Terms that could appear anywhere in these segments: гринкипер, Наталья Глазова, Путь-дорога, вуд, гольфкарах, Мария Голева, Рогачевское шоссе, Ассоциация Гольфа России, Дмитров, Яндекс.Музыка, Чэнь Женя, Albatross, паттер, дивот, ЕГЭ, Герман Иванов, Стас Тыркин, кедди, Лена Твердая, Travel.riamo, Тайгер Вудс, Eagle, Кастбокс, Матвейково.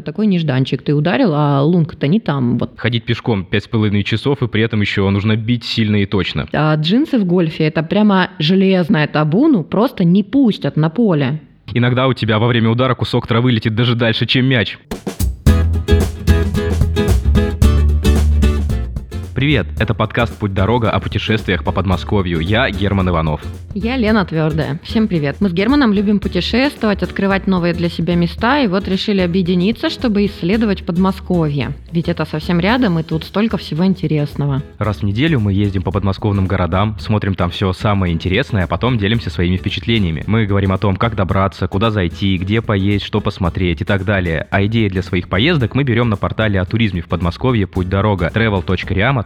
типа такой нежданчик, ты ударил, а лунка-то не там. Вот. Ходить пешком 5,5 часов, и при этом еще нужно бить сильно и точно. А джинсы в гольфе — это прямо железное табу, ну просто не пустят на поле. Иногда у тебя во время удара кусок травы летит даже дальше, чем мяч. Привет, это подкаст «Путь-дорога» о путешествиях по Подмосковью. Я Герман Иванов. Я Лена Твердая. Всем привет. Мы с Германом любим путешествовать, открывать новые для себя места, и вот решили объединиться, чтобы исследовать Подмосковье. Ведь это совсем рядом, и тут столько всего интересного. Раз в неделю мы ездим по подмосковным городам, смотрим там все самое интересное, а потом делимся своими впечатлениями. Мы говорим о том, как добраться, куда зайти, где поесть, что посмотреть и так далее. А идеи для своих поездок мы берем на портале о туризме в Подмосковье «Путь-дорога» Travel.riamo.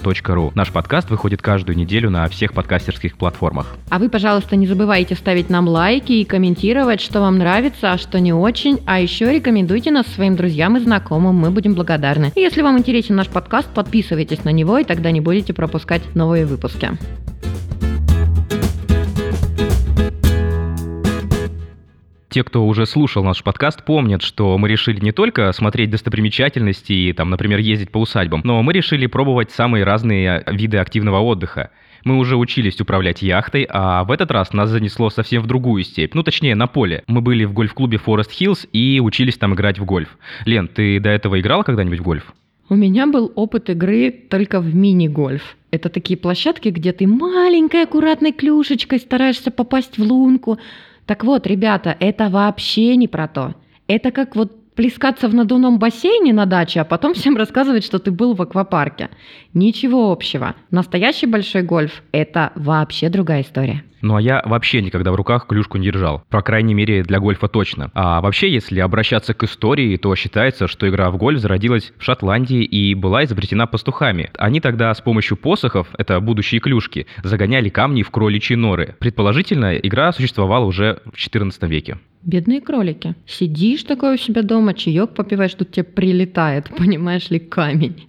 Наш подкаст выходит каждую неделю на всех подкастерских платформах. А вы, пожалуйста, не забывайте ставить нам лайки и комментировать, что вам нравится, а что не очень. А еще рекомендуйте нас своим друзьям и знакомым, мы будем благодарны. И если вам интересен наш подкаст, подписывайтесь на него, и тогда не будете пропускать новые выпуски. Те, кто уже слушал наш подкаст, помнят, что мы решили не только смотреть достопримечательности и, там, например, ездить по усадьбам, но мы решили пробовать самые разные виды активного отдыха. Мы уже учились управлять яхтой, а в этот раз нас занесло совсем в другую степь, ну точнее на поле. Мы были в гольф-клубе Forest Hills и учились там играть в гольф. Лен, ты до этого играла когда-нибудь в гольф? У меня был опыт игры только в мини-гольф. Это такие площадки, где ты маленькой аккуратной клюшечкой стараешься попасть в лунку. Так вот, ребята, это вообще не про то. Это как вот плескаться в надувном бассейне на даче, а потом всем рассказывать, что ты был в аквапарке. Ничего общего. Настоящий большой гольф – это вообще другая история. Ну а я вообще никогда в руках клюшку не держал. По крайней мере, для гольфа точно. А вообще, если обращаться к истории, то считается, что игра в гольф зародилась в Шотландии и была изобретена пастухами. Они тогда с помощью посохов, это будущие клюшки, загоняли камни в кроличьи норы. Предположительно, игра существовала уже в XIV веке. Бедные кролики. Сидишь такой у себя дома, чаек попиваешь, тут тебе прилетает, понимаешь ли, камень.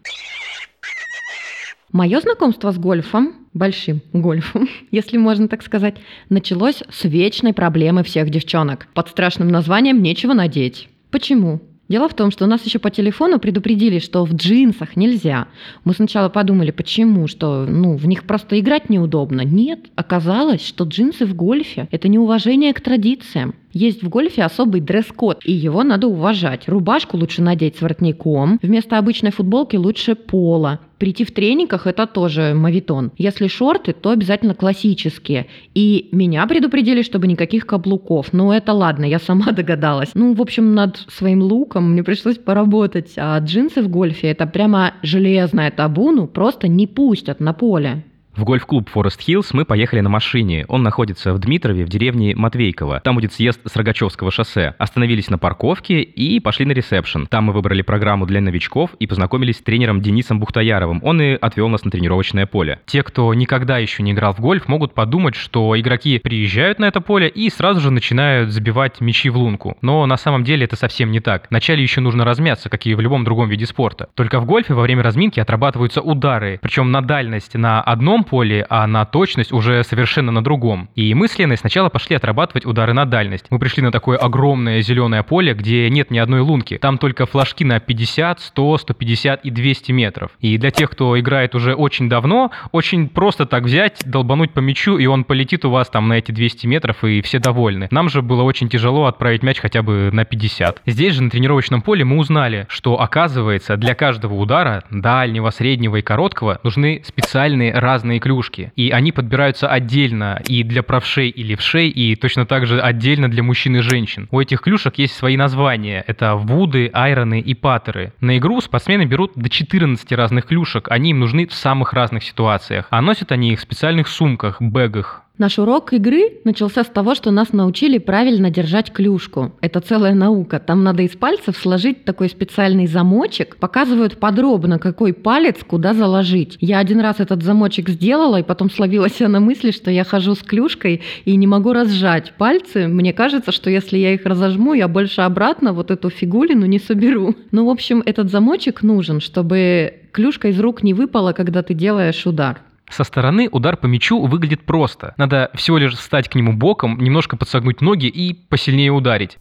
Мое знакомство с гольфом, большим гольфом, если можно так сказать, началось с вечной проблемы всех девчонок. Под страшным названием «Нечего надеть». Почему? Дело в том, что нас еще по телефону предупредили, что в джинсах нельзя. Мы сначала подумали, почему, что в них просто играть неудобно. Нет, оказалось, что джинсы в гольфе – это неуважение к традициям. Есть в гольфе особый дресс-код, и его надо уважать. Рубашку лучше надеть с воротником, вместо обычной футболки лучше поло. Прийти в трениках – это тоже моветон. Если шорты, то обязательно классические. И меня предупредили, чтобы никаких каблуков. Ну, это ладно, я сама догадалась. В общем, над своим луком мне пришлось поработать. А джинсы в гольфе – это прямо железное табу, просто не пустят на поле. В гольф-клуб Forest Hills мы поехали на машине. Он находится в Дмитрове, в деревне Матвейково. Там будет съезд с Рогачевского шоссе. Остановились на парковке и пошли на ресепшн. Там мы выбрали программу для новичков и познакомились с тренером Денисом Бухтаяровым. Он и отвел нас на тренировочное поле. Те, кто никогда еще не играл в гольф, могут подумать, что игроки приезжают на это поле и сразу же начинают забивать мячи в лунку. Но на самом деле это совсем не так. Вначале еще нужно размяться, как и в любом другом виде спорта. Только в гольфе во время разминки отрабатываются удары, причем на дальность на одном поле, а на точность уже совершенно на другом. И мы с Леной сначала пошли отрабатывать удары на дальность. Мы пришли на такое огромное зеленое поле, где нет ни одной лунки. Там только флажки на 50, 100, 150 и 200 метров. И для тех, кто играет уже очень давно, очень просто так взять, долбануть по мячу, и он полетит у вас там на эти 200 метров, и все довольны. Нам же было очень тяжело отправить мяч хотя бы на 50. Здесь же на тренировочном поле мы узнали, что, оказывается, для каждого удара, дальнего, среднего и короткого, нужны специальные разные клюшки. И они подбираются отдельно и для правшей и левшей, и точно так же отдельно для мужчин и женщин. У этих клюшек есть свои названия. Это вуды, айроны и паттеры. На игру спортсмены берут до 14 разных клюшек. Они им нужны в самых разных ситуациях. А носят они их в специальных сумках, бэгах. Наш урок игры начался с того, что нас научили правильно держать клюшку. Это целая наука. Там надо из пальцев сложить такой специальный замочек. Показывают подробно, какой палец куда заложить. Я один раз этот замочек сделала, и потом словила себя на мысли, что я хожу с клюшкой и не могу разжать пальцы. Мне кажется, что если я их разожму, я больше обратно вот эту фигулину не соберу. В общем, этот замочек нужен, чтобы клюшка из рук не выпала, когда ты делаешь удар. Со стороны удар по мячу выглядит просто. Надо всего лишь встать к нему боком, немножко подсогнуть ноги и посильнее ударить.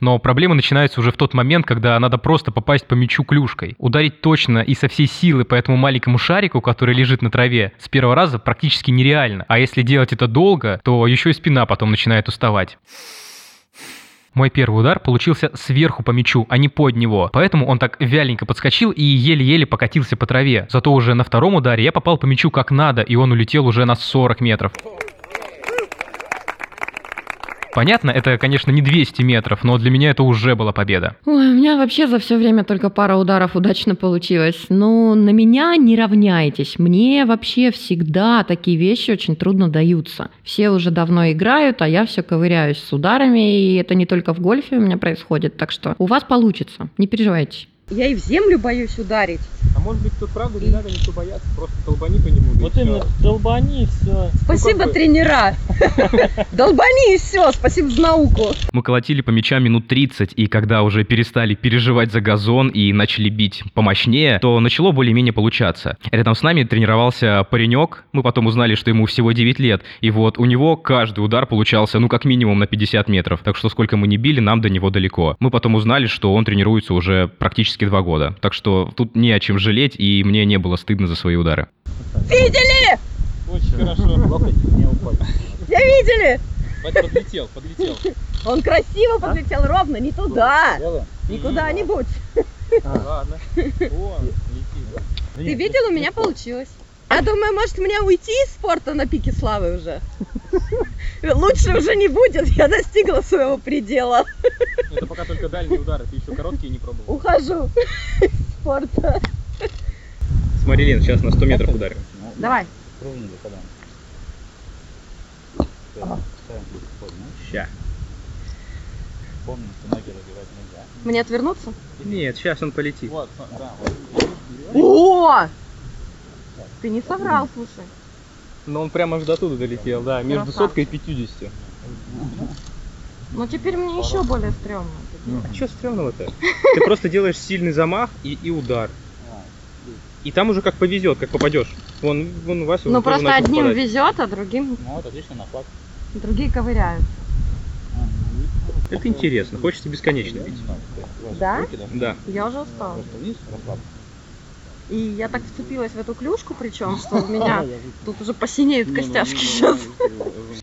Но проблемы начинаются уже в тот момент, когда надо просто попасть по мячу клюшкой. Ударить точно и со всей силы по этому маленькому шарику, который лежит на траве, с первого раза практически нереально. А если делать это долго, то еще и спина потом начинает уставать. Мой первый удар получился сверху по мячу, а не под него, поэтому он так вяленько подскочил и еле-еле покатился по траве. Зато уже на втором ударе я попал по мячу как надо, и он улетел уже на 40 метров. Понятно, это, конечно, не 200 метров, но для меня это уже была победа. Ой, у меня вообще за все время только пара ударов удачно получилось. Но на меня не равняйтесь. Мне вообще всегда такие вещи очень трудно даются. Все уже давно играют, а я все ковыряюсь с ударами. И это не только в гольфе у меня происходит. Так что у вас получится, не переживайте. Я и в землю боюсь ударить. А может быть, тут правда не надо ничего бояться, просто долбани по нему. Вот именно, долбани и все. Спасибо, тренера. Долбани и все, спасибо за науку. Мы колотили по мячам минут 30, и когда уже перестали переживать за газон и начали бить помощнее, то начало более-менее получаться. Рядом с нами тренировался паренек, мы потом узнали, что ему всего 9 лет, и вот у него каждый удар получался, ну, как минимум на 50 метров, так что сколько мы не били, нам до него далеко. Мы потом узнали, что он тренируется уже практически 2 года. Так что тут не о чем жалеть, и мне не было стыдно за свои удары. Видели? Очень хорошо. Локоть не упал. Все видели? Подлетел. Он красиво подлетел, ровно, не туда. Никуда-нибудь. Ладно. Ты видел, у меня получилось. Я думаю, может, мне уйти из спорта на пике славы уже? Лучше уже не будет, я достигла своего предела. Это пока только дальние удары, ты еще короткие не пробовал. Ухожу из спорта. Смотри, Лен, сейчас на 100 метров ударим. Давай. Ща. Помни, что ноги развивать нельзя. Мне отвернуться? Нет, сейчас он полетит. Вот, да, вот. О! Ты не соврал, слушай. Но он прямо аж до туда долетел, да, между 100 и 50. Ну теперь мне еще более стрёмно. А что стрёмного-то? Ты просто делаешь сильный замах и удар. И там уже как повезет, как попадешь. Вон Вася. Ну просто одним везет, а другим... Ну вот, отлично, на флаг. Другие ковыряются. Это интересно, хочется бесконечно бить. Да? Да. Я уже устала. И я так вцепилась в эту клюшку, причем, что у меня тут уже посинеют костяшки сейчас.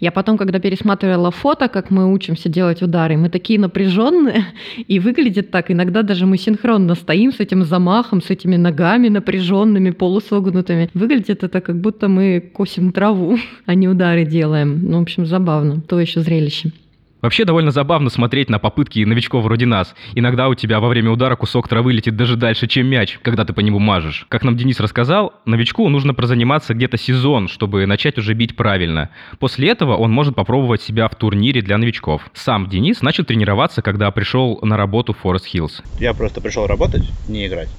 Я потом, когда пересматривала фото, как мы учимся делать удары, мы такие напряженные, и выглядит так. Иногда даже мы синхронно стоим с этим замахом, с этими ногами напряженными, полусогнутыми. Выглядит это, как будто мы косим траву, а не удары делаем. Ну, в общем, забавно. То еще зрелище. Вообще довольно забавно смотреть на попытки новичков вроде нас. Иногда у тебя во время удара кусок травы летит даже дальше, чем мяч, когда ты по нему мажешь. Как нам Денис рассказал, новичку нужно прозаниматься где-то сезон, чтобы начать уже бить правильно. После этого он может попробовать себя в турнире для новичков. Сам Денис начал тренироваться, когда пришел на работу в Forest Hills. Я просто пришел работать, не играть.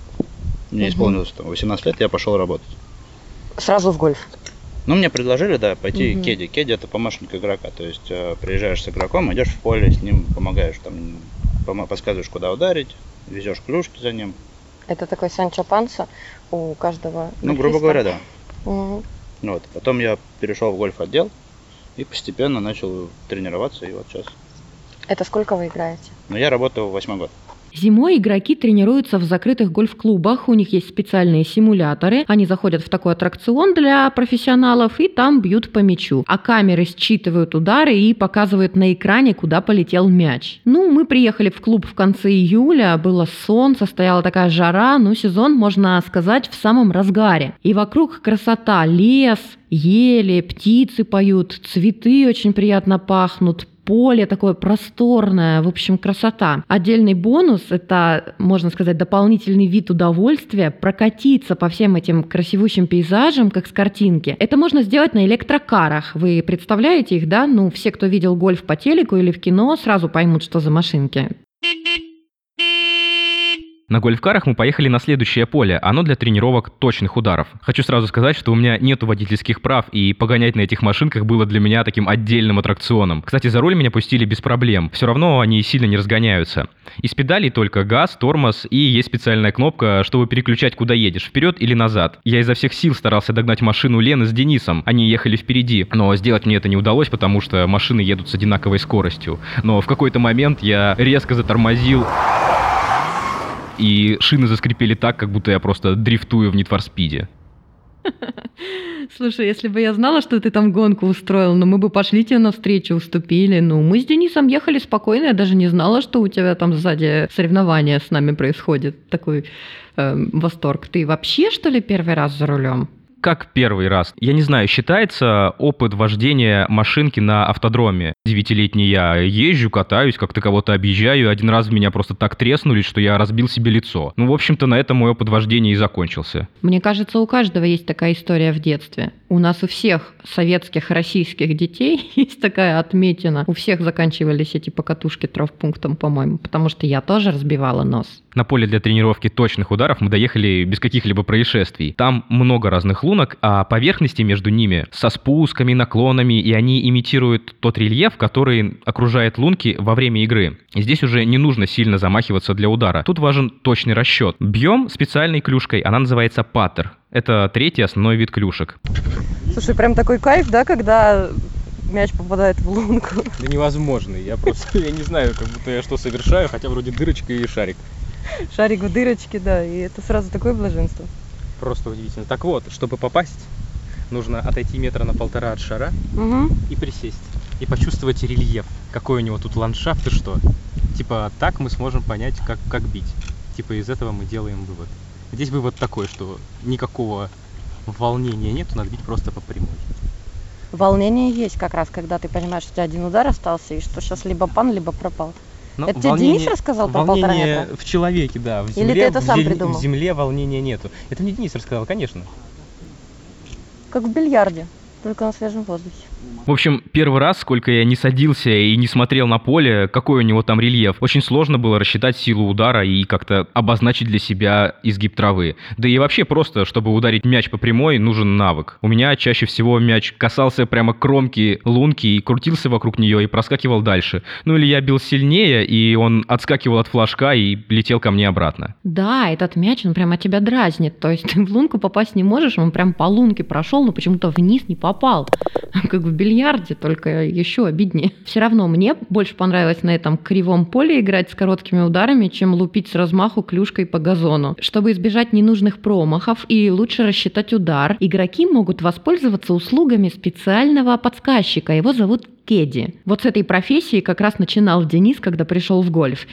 Мне исполнилось 18 лет, я пошел работать. Сразу в гольф? Ну, мне предложили, да, пойти кеди. Кеди – это помощник игрока, то есть приезжаешь с игроком, идешь в поле, с ним помогаешь, там, подсказываешь, куда ударить, везешь клюшки за ним. Это такой Санчо Панса у каждого? Ну, грубо говоря, да. Угу. Вот. Потом я перешел в гольф-отдел и постепенно начал тренироваться, и вот сейчас. Это сколько вы играете? Ну, я работаю 8-й год. Зимой игроки тренируются в закрытых гольф-клубах, у них есть специальные симуляторы, они заходят в такой аттракцион для профессионалов и там бьют по мячу, а камеры считывают удары и показывают на экране, куда полетел мяч. Ну, мы приехали в клуб в конце июля, было солнце, стояла такая жара, ну, сезон, можно сказать, в самом разгаре. И вокруг красота, лес, ели, птицы поют, цветы очень приятно пахнут, поле такое просторное, в общем, красота. Отдельный бонус – это, можно сказать, дополнительный вид удовольствия прокатиться по всем этим красивущим пейзажам, как с картинки. Это можно сделать на электрокарах. Вы представляете их, да? Ну, все, кто видел гольф по телеку или в кино, сразу поймут, что за машинки. На гольфкарах мы поехали на следующее поле, оно для тренировок точных ударов. Хочу сразу сказать, что у меня нету водительских прав, и погонять на этих машинках было для меня таким отдельным аттракционом. Кстати, за руль меня пустили без проблем, все равно они сильно не разгоняются. Из педалей только газ, тормоз и есть специальная кнопка, чтобы переключать, куда едешь, вперед или назад. Я изо всех сил старался догнать машину Лены с Денисом, они ехали впереди, но сделать мне это не удалось, потому что машины едут с одинаковой скоростью. Но в какой-то момент я резко затормозил, и шины заскрипели так, как будто я просто дрифтую в Need for Speed. Слушай, если бы я знала, что ты там гонку устроил, ну мы бы пошли тебе навстречу, уступили. Ну, мы с Денисом ехали спокойно, я даже не знала, что у тебя там сзади соревнования с нами происходит. Такой восторг. Ты вообще, что ли, первый раз за рулем? Как первый раз? Я не знаю, считается опыт вождения машинки на автодроме. 9-летний я езжу, катаюсь, как-то кого-то объезжаю. Один раз меня просто так треснули, что я разбил себе лицо. Ну, в общем-то, на этом мой опыт вождения и закончился. Мне кажется, у каждого есть такая история в детстве. У нас у всех советских, российских детей есть такая отметина. У всех заканчивались эти покатушки травмпунктом, по-моему, потому что я тоже разбивала нос. На поле для тренировки точных ударов мы доехали без каких-либо происшествий. Там много разных лунок, а поверхности между ними со спусками, наклонами, и они имитируют тот рельеф, который окружает лунки во время игры. Здесь уже не нужно сильно замахиваться для удара. Тут важен точный расчет. Бьем специальной клюшкой, она называется паттер. Это третий основной вид клюшек. Слушай, прям такой кайф, да, когда мяч попадает в лунку? Да невозможно, я просто, я не знаю, как будто я что совершаю, хотя вроде дырочка и шарик. Шарик в дырочке, да, и это сразу такое блаженство. Просто удивительно. Так вот, чтобы попасть, нужно отойти метра на полтора от шара, угу, и присесть. И почувствовать рельеф. Какой у него тут ландшафт и что. Типа так мы сможем понять, как бить. Типа из этого мы делаем вывод. Здесь вывод такой, что никакого волнения нет, надо бить просто по прямой. Волнение есть как раз, когда ты понимаешь, что у тебя один удар остался, и что сейчас либо пан, либо пропал. Но это тебе волнение... Денис рассказал про полтора метра? В человеке, да. В земле, или ты это сам придумал? В земле волнения нету. Это мне Денис рассказал, конечно. Как в бильярде, только на свежем воздухе. В общем, первый раз, сколько я не садился и не смотрел на поле, какой у него там рельеф, очень сложно было рассчитать силу удара и как-то обозначить для себя изгиб травы. Да и вообще просто, чтобы ударить мяч по прямой, нужен навык. У меня чаще всего мяч касался прямо кромки лунки и крутился вокруг нее и проскакивал дальше. Ну или я бил сильнее, и он отскакивал от флажка и летел ко мне обратно. Да, этот мяч, он прямо тебя дразнит. То есть ты в лунку попасть не можешь, он прям по лунке прошел, но почему-то вниз не попал. Как в бильярде. Только еще обиднее. Все равно мне больше понравилось на этом кривом поле играть с короткими ударами, чем лупить с размаху клюшкой по газону. Чтобы избежать ненужных промахов и лучше рассчитать удар, игроки могут воспользоваться услугами специального подсказчика. Его зовут кедди. Вот с этой профессией как раз начинал Денис, когда пришел в гольф.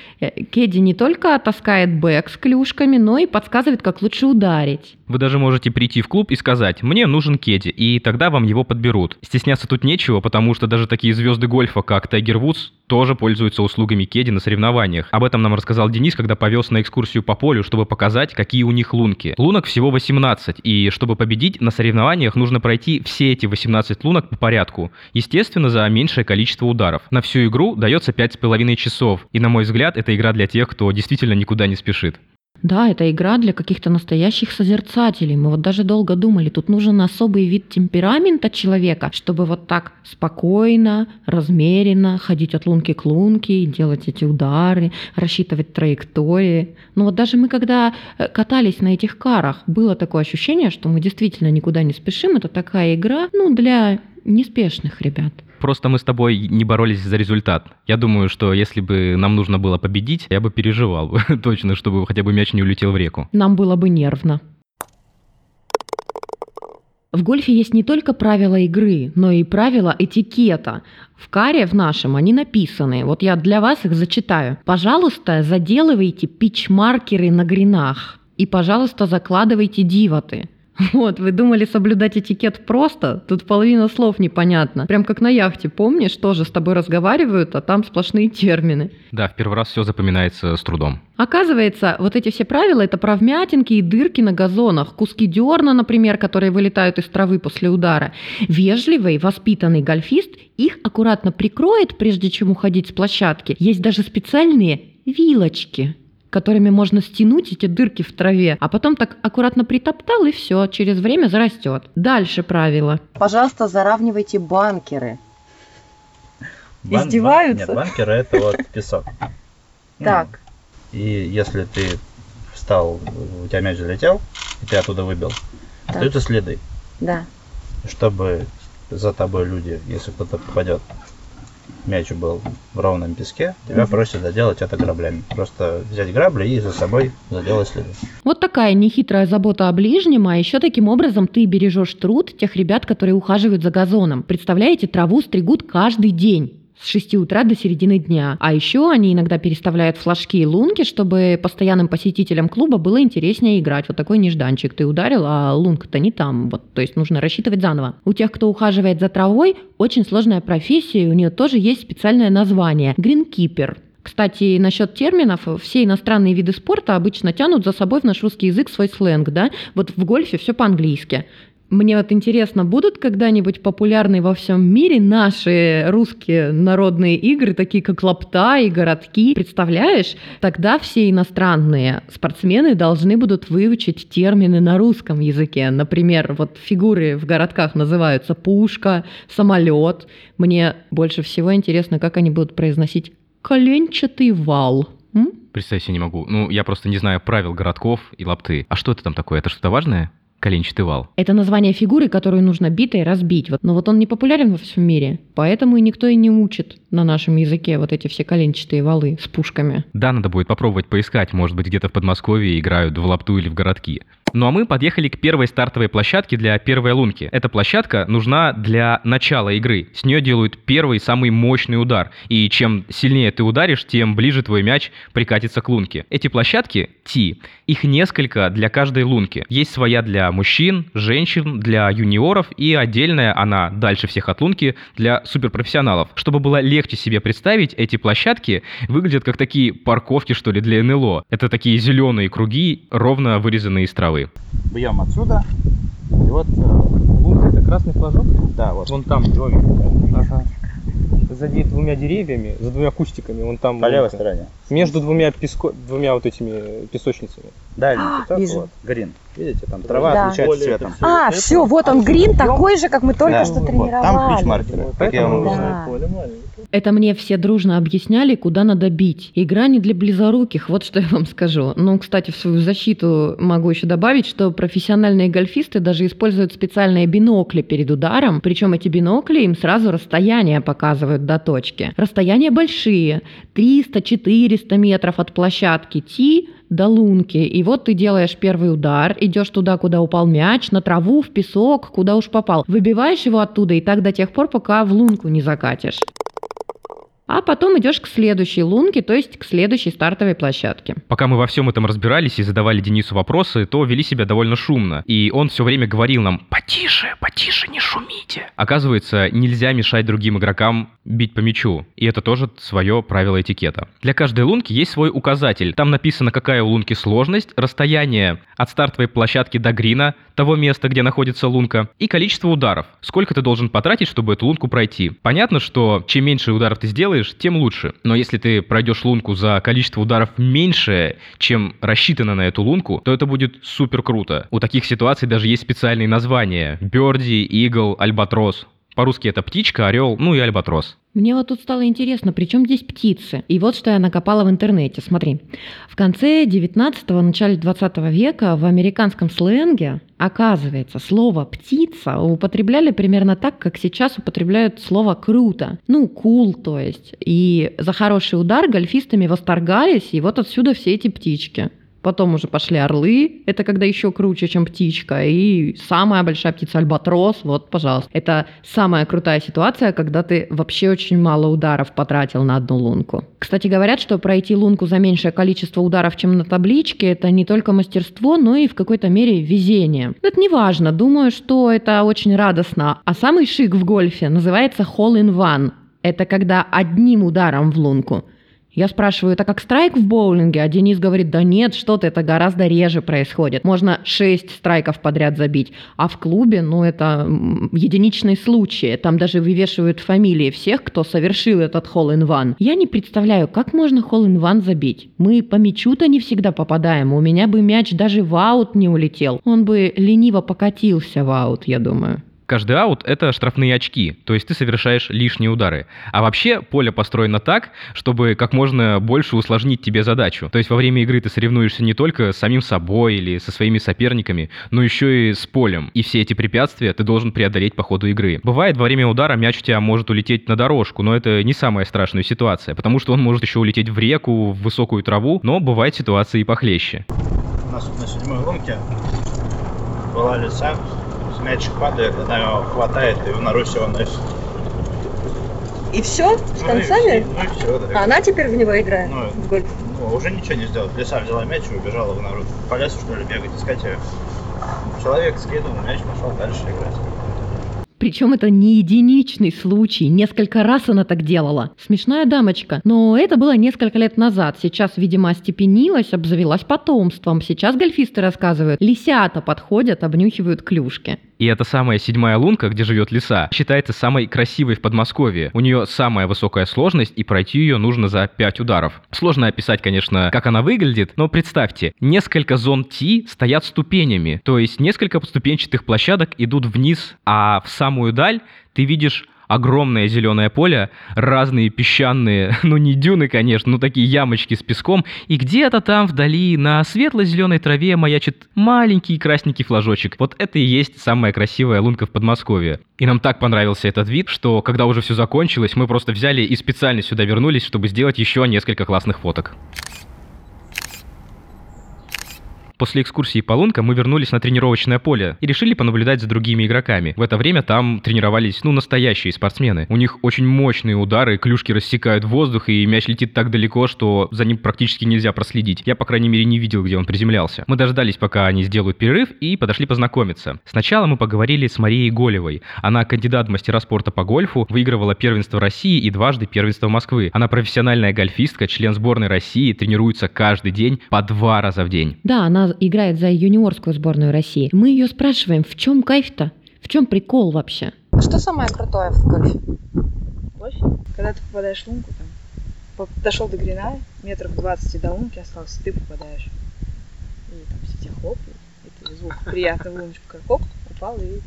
Кедди не только таскает бэк с клюшками, но и подсказывает, как лучше ударить. Вы даже можете прийти в клуб и сказать: «Мне нужен кедди», и тогда вам его подберут. Стесняться тут нечего, потому что даже такие звезды гольфа, как Тайгер Вудс, тоже пользуются услугами кедди на соревнованиях. Об этом нам рассказал Денис, когда повез на экскурсию по полю, чтобы показать, какие у них лунки. Лунок всего 18, и чтобы победить на соревнованиях, нужно пройти все эти 18 лунок по порядку. Естественно, за меньшее количество ударов. На всю игру дается 5,5 часов, и, на мой взгляд, это игра для тех, кто действительно никуда не спешит. Да, это игра для каких-то настоящих созерцателей. Мы вот даже долго думали, тут нужен особый вид темперамента человека, чтобы вот так спокойно, размеренно ходить от лунки к лунке, делать эти удары, рассчитывать траектории. Но вот даже мы, когда катались на этих карах, было такое ощущение, что мы действительно никуда не спешим. Это такая игра, ну, для неспешных ребят. Просто мы с тобой не боролись за результат. Я думаю, что если бы нам нужно было победить, я бы переживал точно, чтобы хотя бы мяч не улетел в реку. Нам было бы нервно. В гольфе есть не только правила игры, но и правила этикета. В каре в нашем они написаны. Вот я для вас их зачитаю. Пожалуйста, заделывайте пич-маркеры на гринах. И, пожалуйста, закладывайте дивоты. Вот, вы думали соблюдать этикет просто? Тут половина слов непонятно. Прям как на яхте, помнишь, тоже с тобой разговаривают, а там сплошные термины. Да, в первый раз все запоминается с трудом. Оказывается, вот эти все правила – это про вмятинки и дырки на газонах, куски дерна, например, которые вылетают из травы после удара. Вежливый, воспитанный гольфист их аккуратно прикроет, прежде чем уходить с площадки. Есть даже специальные вилочки, которыми можно стянуть эти дырки в траве, а потом так аккуратно притоптал, и все, через время зарастет. Дальше правило. Пожалуйста, заравнивайте банкеры. Издеваются? Нет, банкеры — это вот песок. Так. И если ты встал, у тебя мяч залетел, и ты оттуда выбил, остаются следы. Да. Чтобы за тобой люди, если кто-то попадет, мяч был в ровном песке, тебя просят доделать это граблями. Просто взять грабли и за собой заделать следы. Вот такая нехитрая забота о ближнем, а еще таким образом ты бережешь труд тех ребят, которые ухаживают за газоном. Представляете, траву стригут каждый день. С 6 утра до середины дня. А еще они иногда переставляют флажки и лунки, чтобы постоянным посетителям клуба было интереснее играть. Вот такой нежданчик. Ты ударил, а лунка-то не там. Вот, то есть нужно рассчитывать заново. У тех, кто ухаживает за травой, очень сложная профессия, и у нее тоже есть специальное название – гринкипер. Кстати, насчет терминов, все иностранные виды спорта обычно тянут за собой в наш русский язык свой сленг, да? Вот в гольфе все по-английски. Мне вот интересно, будут когда-нибудь популярны во всем мире наши русские народные игры, такие как лапта и городки? Представляешь? Тогда все иностранные спортсмены должны будут выучить термины на русском языке. Например, вот фигуры в городках называются пушка, самолет. Мне больше всего интересно, как они будут произносить коленчатый вал. Представить себе не могу. Ну, я просто не знаю правил городков и лапты. А что это там такое? Это что-то важное? Коленчатый вал. Это название фигуры, которую нужно битой разбить. Но вот он не популярен во всем мире, поэтому и никто и не учит на нашем языке вот эти все коленчатые валы с пушками. Да, надо будет попробовать поискать. Может быть, где-то в Подмосковье играют в лапту или в городки. Ну а мы подъехали к первой стартовой площадке для первой лунки. Эта площадка нужна для начала игры. С нее делают первый, самый мощный удар. И чем сильнее ты ударишь, тем ближе твой мяч прикатится к лунке. Эти площадки T. Их несколько для каждой лунки. Есть своя для мужчин, женщин, для юниоров и отдельная, она дальше всех от лунки, для суперпрофессионалов. Чтобы было легче себе представить, эти площадки выглядят как такие парковки, что ли, для НЛО. Это такие зеленые круги, ровно вырезанные из травы. Бьем отсюда, и вот лунка — это красный флажок, да, вот вон там деревья, ага. Сзади двумя деревьями, за двумя кустиками, вон там по лунка. Левой стороне, между двумя вот этими песочницами, дальний пяток, вот, грин, видите, там трава, да, отличается цветом. А, все, вот он грин, такой же, как мы только что тренировали. Там ключ-маркеры, как я вам объясняю. Это мне все дружно объясняли, куда надо бить. Игра не для близоруких, вот что я вам скажу. Ну, кстати, в свою защиту могу еще добавить, что профессиональные гольфисты даже используют специальные бинокли перед ударом, причем эти бинокли им сразу расстояние показывают до точки. Расстояния большие, 300-400 метров от площадки T до лунки. И вот ты делаешь первый удар, идешь туда, куда упал мяч, на траву, в песок, куда уж попал. Выбиваешь его оттуда и так до тех пор, пока в лунку не закатишь. А потом идешь к следующей лунке, то есть к следующей стартовой площадке. Пока мы во всем этом разбирались и задавали Денису вопросы, то вели себя довольно шумно. И он все время говорил нам: «Потише, потише, не шумите». Оказывается, нельзя мешать другим игрокам бить по мячу. И это тоже свое правило этикета. Для каждой лунки есть свой указатель. Там написано, какая у лунки сложность, расстояние от стартовой площадки до грина, того места, где находится лунка, и количество ударов. Сколько ты должен потратить, чтобы эту лунку пройти. Понятно, что чем меньше ударов ты сделаешь, тем лучше. Но если ты пройдешь лунку за количество ударов меньшее, чем рассчитано на эту лунку, то это будет супер круто. У таких ситуаций даже есть специальные названия: Birdie, Eagle, Albatross. По-русски это птичка, орел, ну и альбатрос. Мне вот тут стало интересно, при чем здесь птицы? И вот что я накопала в интернете, смотри. В конце 19-го, начале 20 века в американском сленге, оказывается, слово «птица» употребляли примерно так, как сейчас употребляют слово «круто». Ну, «кул», то есть. И за хороший удар гольфистами восторгались, и вот отсюда все эти птички. Потом уже пошли орлы, это когда еще круче, чем птичка, и самая большая птица — альбатрос, вот, пожалуйста. Это самая крутая ситуация, когда ты вообще очень мало ударов потратил на одну лунку. Кстати, говорят, что пройти лунку за меньшее количество ударов, чем на табличке, это не только мастерство, но и в какой-то мере везение. Но это не важно, думаю, что это очень радостно. А самый шик в гольфе называется hole in one. Это когда одним ударом в лунку. Я спрашиваю, это как страйк в боулинге? А Денис говорит, да нет, что-то это гораздо реже происходит. Можно 6 страйков подряд забить. А в клубе, ну, это единичные случаи. Там даже вывешивают фамилии всех, кто совершил этот холл-ин-ван. Я не представляю, как можно холл-ин-ван забить. Мы по мячу-то не всегда попадаем. У меня бы мяч даже в аут не улетел. Он бы лениво покатился в аут, я думаю. Каждый аут – это штрафные очки, то есть ты совершаешь лишние удары. А вообще поле построено так, чтобы как можно больше усложнить тебе задачу. То есть во время игры ты соревнуешься не только с самим собой или со своими соперниками, но еще и с полем. И все эти препятствия ты должен преодолеть по ходу игры. Бывает, во время удара мяч у тебя может улететь на дорожку, но это не самая страшная ситуация, потому что он может еще улететь в реку, в высокую траву, но бывают ситуации и похлеще. У нас на 7-й лунке была лиса. Мячик падает, она его хватает и в нору его носит. И все? С концами? Ну и все, да. Она теперь в него играет? Ну, уже ничего не сделала. Лиса взяла мяч и убежала в нору. По лесу, что ли, бегать, искать ее. Человек скинул, мяч пошел дальше играть. Причем это не единичный случай. Несколько раз она так делала. Смешная дамочка. Но это было несколько лет назад. Сейчас, видимо, остепенилась, обзавелась потомством. Сейчас гольфисты рассказывают. Лисята подходят, обнюхивают клюшки. И эта самая 7-я лунка, где живет лиса, считается самой красивой в Подмосковье. У нее самая высокая сложность, и пройти ее нужно за 5 ударов. Сложно описать, конечно, как она выглядит, но представьте, несколько зон T стоят ступенями, то есть несколько подступенчатых площадок идут вниз, а в самую даль ты видишь огромное зеленое поле, разные песчаные, ну не дюны, конечно, но такие ямочки с песком, и где-то там вдали на светло-зеленой траве маячит маленький красненький флажочек. Вот это и есть самая красивая лунка в Подмосковье. И нам так понравился этот вид, что когда уже все закончилось, мы просто взяли и специально сюда вернулись, чтобы сделать еще несколько классных фоток. После экскурсии по лункам мы вернулись на тренировочное поле и решили понаблюдать за другими игроками. В это время там тренировались, настоящие спортсмены. У них очень мощные удары, клюшки рассекают воздух, и мяч летит так далеко, что за ним практически нельзя проследить. Я, по крайней мере, не видел, где он приземлялся. Мы дождались, пока они сделают перерыв, и подошли познакомиться. Сначала мы поговорили с Марией Голевой. Она кандидат в мастера спорта по гольфу, выигрывала первенство России и дважды первенство Москвы. Она профессиональная гольфистка, член сборной России, тренируется каждый день по 2 раза в день. Да, она играет за юниорскую сборную России. Мы ее спрашиваем, в чем кайф-то? В чем прикол вообще? Что самое крутое в гольфе? Когда ты попадаешь в лунку, там, дошел до грина, метров 20 до лунки осталось, ты попадаешь. И там все тебе хлопают. Это звук приятный в луночку, как хоп, упал, и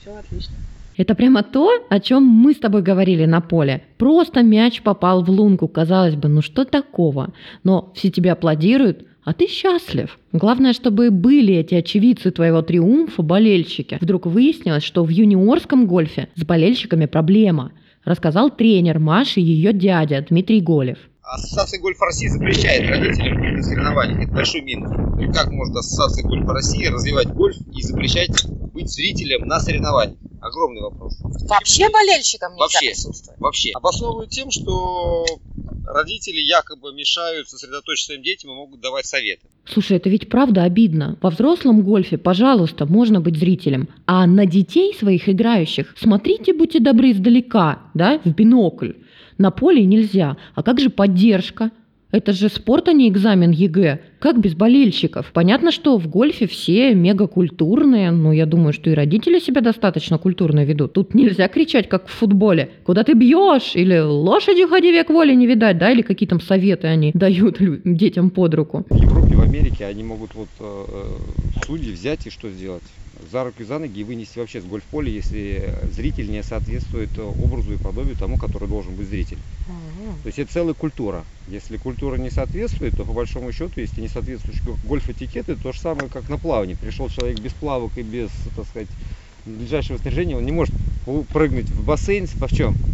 все отлично. Это прямо то, о чем мы с тобой говорили на поле. Просто мяч попал в лунку. Казалось бы, ну что такого? Но все тебе аплодируют, а ты счастлив. Главное, чтобы были эти очевидцы твоего триумфа, болельщики. Вдруг выяснилось, что в юниорском гольфе с болельщиками проблема. Рассказал тренер Маши и ее дядя Дмитрий Голев. Ассоциация Гольфа России запрещает родителям на соревнованиях. Это большой минус. И как может Ассоциация Гольфа России развивать гольф и запрещать быть зрителем на соревнованиях? Огромный вопрос. Вообще болельщикам нельзя присутствовать? Вообще. Обосновывают тем, что родители якобы мешают сосредоточиться своим детям и могут давать советы. Слушай, это ведь правда обидно. Во взрослом гольфе, пожалуйста, можно быть зрителем. А на детей своих играющих смотрите, будьте добры, издалека, да, в бинокль. На поле нельзя. А как же поддержка? Это же спорт, а не экзамен ЕГЭ. Как без болельщиков? Понятно, что в гольфе все мегакультурные, но я думаю, что и родители себя достаточно культурно ведут. Тут нельзя кричать, как в футболе. Куда ты бьешь? Или лошадью ходи, век воли не видать, да? Или какие там советы они дают детям под руку. В Европе, в Америке они могут судьи взять и что сделать? За руки, за ноги и вынести вообще с гольф-поля, если зритель не соответствует образу и подобию тому, который должен быть зритель. То есть это целая культура. Если культура не соответствует, то по большому счету, если не соответствуешь гольф-этикету, то же самое, как на плавании. Пришел человек без плавок и без, так сказать, ближайшего снаряжения, он не может прыгнуть в бассейн в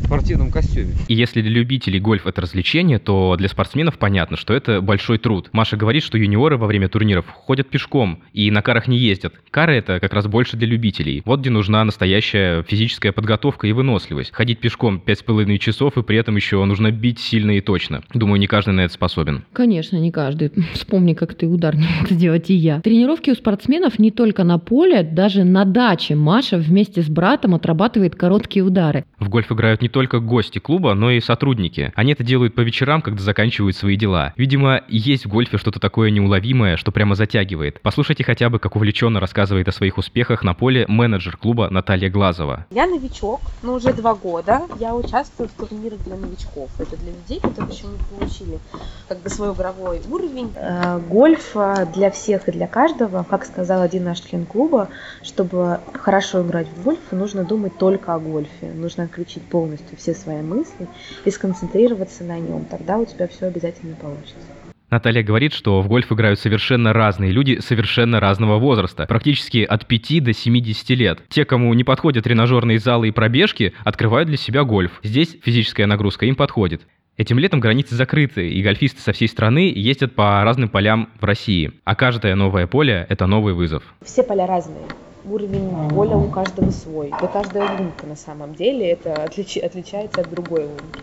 спортивном костюме. И если для любителей гольф это развлечение, то для спортсменов понятно, что это большой труд. Маша говорит, что юниоры во время турниров ходят пешком и на карах не ездят. Кары это как раз больше для любителей. Вот где нужна настоящая физическая подготовка и выносливость. Ходить пешком 5,5 часов и при этом еще нужно бить сильно и точно. Думаю, не каждый на это способен. Конечно, не каждый. Вспомни, как ты удар не мог сделать и я. Тренировки у спортсменов не только на поле, даже на даче Маша вместе с братом отрабатывает отрабатывает короткие удары. В гольф играют не только гости клуба, но и сотрудники. Они это делают по вечерам, когда заканчивают свои дела. Видимо, есть в гольфе что-то такое неуловимое, что прямо затягивает. Послушайте хотя бы, как увлеченно рассказывает о своих успехах на поле менеджер клуба Наталья Глазова. Я новичок, но уже 2 года. Я участвую в турнирах для новичков. Это для людей, которые еще не получили как бы свой игровой уровень. Гольф для всех и для каждого, как сказал один наш член клуба, чтобы хорошо играть в гольф, нужно думать только о гольфе. Нужно отключить полностью все свои мысли и сконцентрироваться на нем. Тогда у тебя все обязательно получится. Наталья говорит, что в гольф играют совершенно разные люди совершенно разного возраста, практически от 5 до 70 лет. Те, кому не подходят тренажерные залы и пробежки, открывают для себя гольф. Здесь физическая нагрузка им подходит. Этим летом границы закрыты, и гольфисты со всей страны ездят по разным полям в России. А каждое новое поле – это новый вызов. Все поля разные. Уровень поля у каждого свой. Да каждая лунка на самом деле это отличается от другой лунки.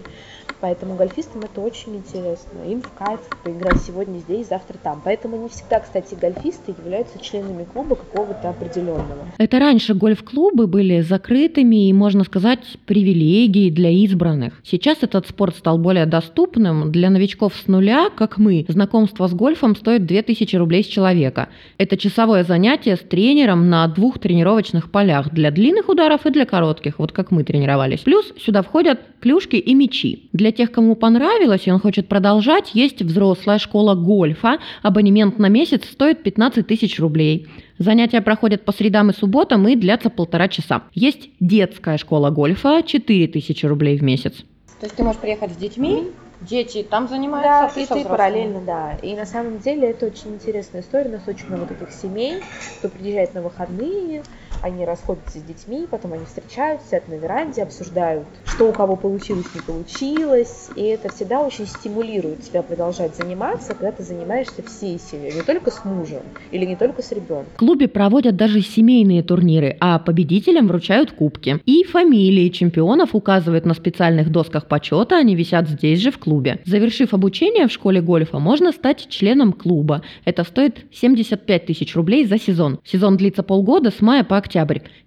Поэтому гольфистам это очень интересно. Им в кайф поиграть сегодня здесь, завтра там. Поэтому не всегда, кстати, гольфисты являются членами клуба какого-то определенного. Это раньше гольф-клубы были закрытыми и, можно сказать, привилегией для избранных. Сейчас этот спорт стал более доступным. Для новичков с нуля, как мы, знакомство с гольфом стоит 2000 рублей с человека. Это часовое занятие с тренером на 2 тренировочных полях для длинных ударов и для коротких, вот как мы тренировались. Плюс сюда входят клюшки и мячи. Для тех, кому понравилось и он хочет продолжать, есть взрослая школа гольфа. Абонемент на месяц стоит 15 тысяч рублей. Занятия проходят по средам и субботам и длятся 1,5 часа. Есть детская школа гольфа, 4 тысячи рублей в месяц. То есть ты можешь приехать с детьми? Дети там занимаются, да, а ты параллельно, да. И на самом деле это очень интересная история. У нас очень много таких семей, кто приезжает на выходные, они расходятся с детьми, потом они встречаются, сидят на веранде, обсуждают, что у кого получилось, не получилось. И это всегда очень стимулирует тебя продолжать заниматься, когда ты занимаешься всей семьей, не только с мужем или не только с ребенком. В клубе проводят даже семейные турниры, а победителям вручают кубки. И фамилии чемпионов указывают на специальных досках почета, они висят здесь же в клубе. Завершив обучение в школе гольфа, можно стать членом клуба. Это стоит 75 тысяч рублей за сезон. Сезон длится полгода, с мая по октябрь.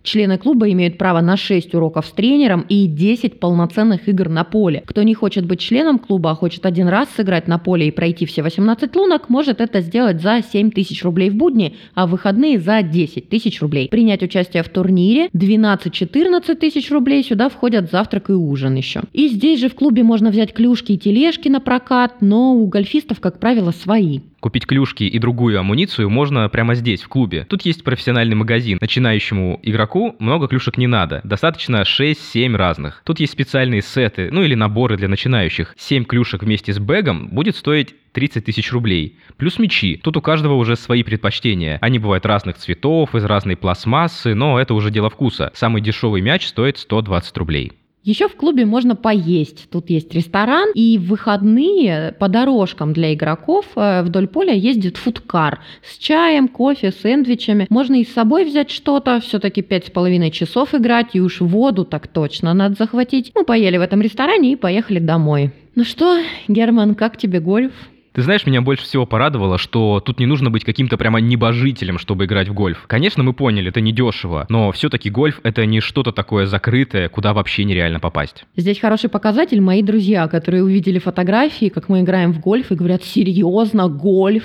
Члены клуба имеют право на 6 уроков с тренером и 10 полноценных игр на поле. Кто не хочет быть членом клуба, а хочет один раз сыграть на поле и пройти все 18 лунок, может это сделать за 7 тысяч рублей в будни, а в выходные за 10 тысяч рублей. Принять участие в турнире 12-14 тысяч рублей, сюда входят завтрак и ужин еще. И здесь же в клубе можно взять клюшки и тележки на прокат, но у гольфистов, как правило, свои. Купить клюшки и другую амуницию можно прямо здесь, в клубе. Тут есть профессиональный магазин. Начинающему игроку много клюшек не надо. Достаточно 6-7 разных. Тут есть специальные сеты, ну или наборы для начинающих. 7 клюшек вместе с бэгом будет стоить 30 тысяч рублей. Плюс мячи. Тут у каждого уже свои предпочтения. Они бывают разных цветов, из разной пластмассы, но это уже дело вкуса. Самый дешевый мяч стоит 120 рублей. Еще в клубе можно поесть. Тут есть ресторан, и в выходные по дорожкам для игроков вдоль поля ездит фудкар с чаем, кофе, сэндвичами. Можно и с собой взять что-то, все-таки 5,5 часов играть, и уж воду так точно надо захватить. Мы поели в этом ресторане и поехали домой. Ну что, Герман, как тебе гольф? Ты знаешь, меня больше всего порадовало, что тут не нужно быть каким-то прямо небожителем, чтобы играть в гольф. Конечно, мы поняли, это недешево, но все-таки гольф — это не что-то такое закрытое, куда вообще нереально попасть. Здесь хороший показатель мои друзья, которые увидели фотографии, как мы играем в гольф, и говорят: «Серьезно, гольф?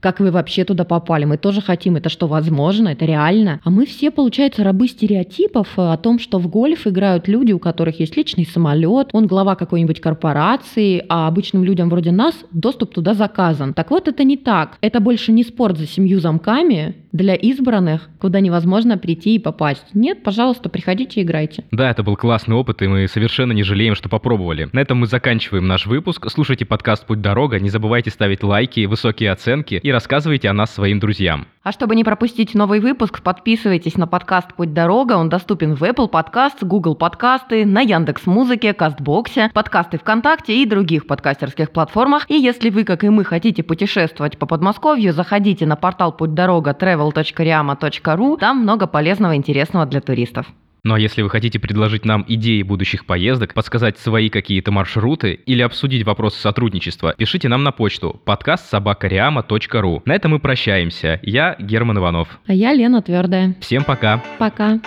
Как вы вообще туда попали? Мы тоже хотим. Это что, возможно? Это реально?» А мы все, получается, рабы стереотипов о том, что в гольф играют люди, у которых есть личный самолет, он глава какой-нибудь корпорации, а обычным людям вроде нас доступ туда заказан. Так вот, это не так. Это больше не спорт за 7 замками для избранных, куда невозможно прийти и попасть. Нет, пожалуйста, приходите и играйте. Да, это был классный опыт, и мы совершенно не жалеем, что попробовали. На этом мы заканчиваем наш выпуск. Слушайте подкаст «Путь-дорога». Не забывайте ставить лайки, высокие оценки и рассказывайте о нас своим друзьям. А чтобы не пропустить новый выпуск, подписывайтесь на подкаст «Путь-дорога». Он доступен в Apple Podcasts, Google подкасты, на Яндекс.Музыке, Кастбоксе, подкасты ВКонтакте и других подкастерских платформах. И если вы, как и мы, хотите путешествовать по Подмосковью, заходите на портал «Путь-дорога» Travel.riamo.ru. Там много полезного и интересного для туристов. Ну а если вы хотите предложить нам идеи будущих поездок, подсказать свои какие-то маршруты или обсудить вопросы сотрудничества, пишите нам на почту podcast@riamo.ru. На этом мы прощаемся. Я Герман Иванов. А я Лена Твердая. Всем пока. Пока.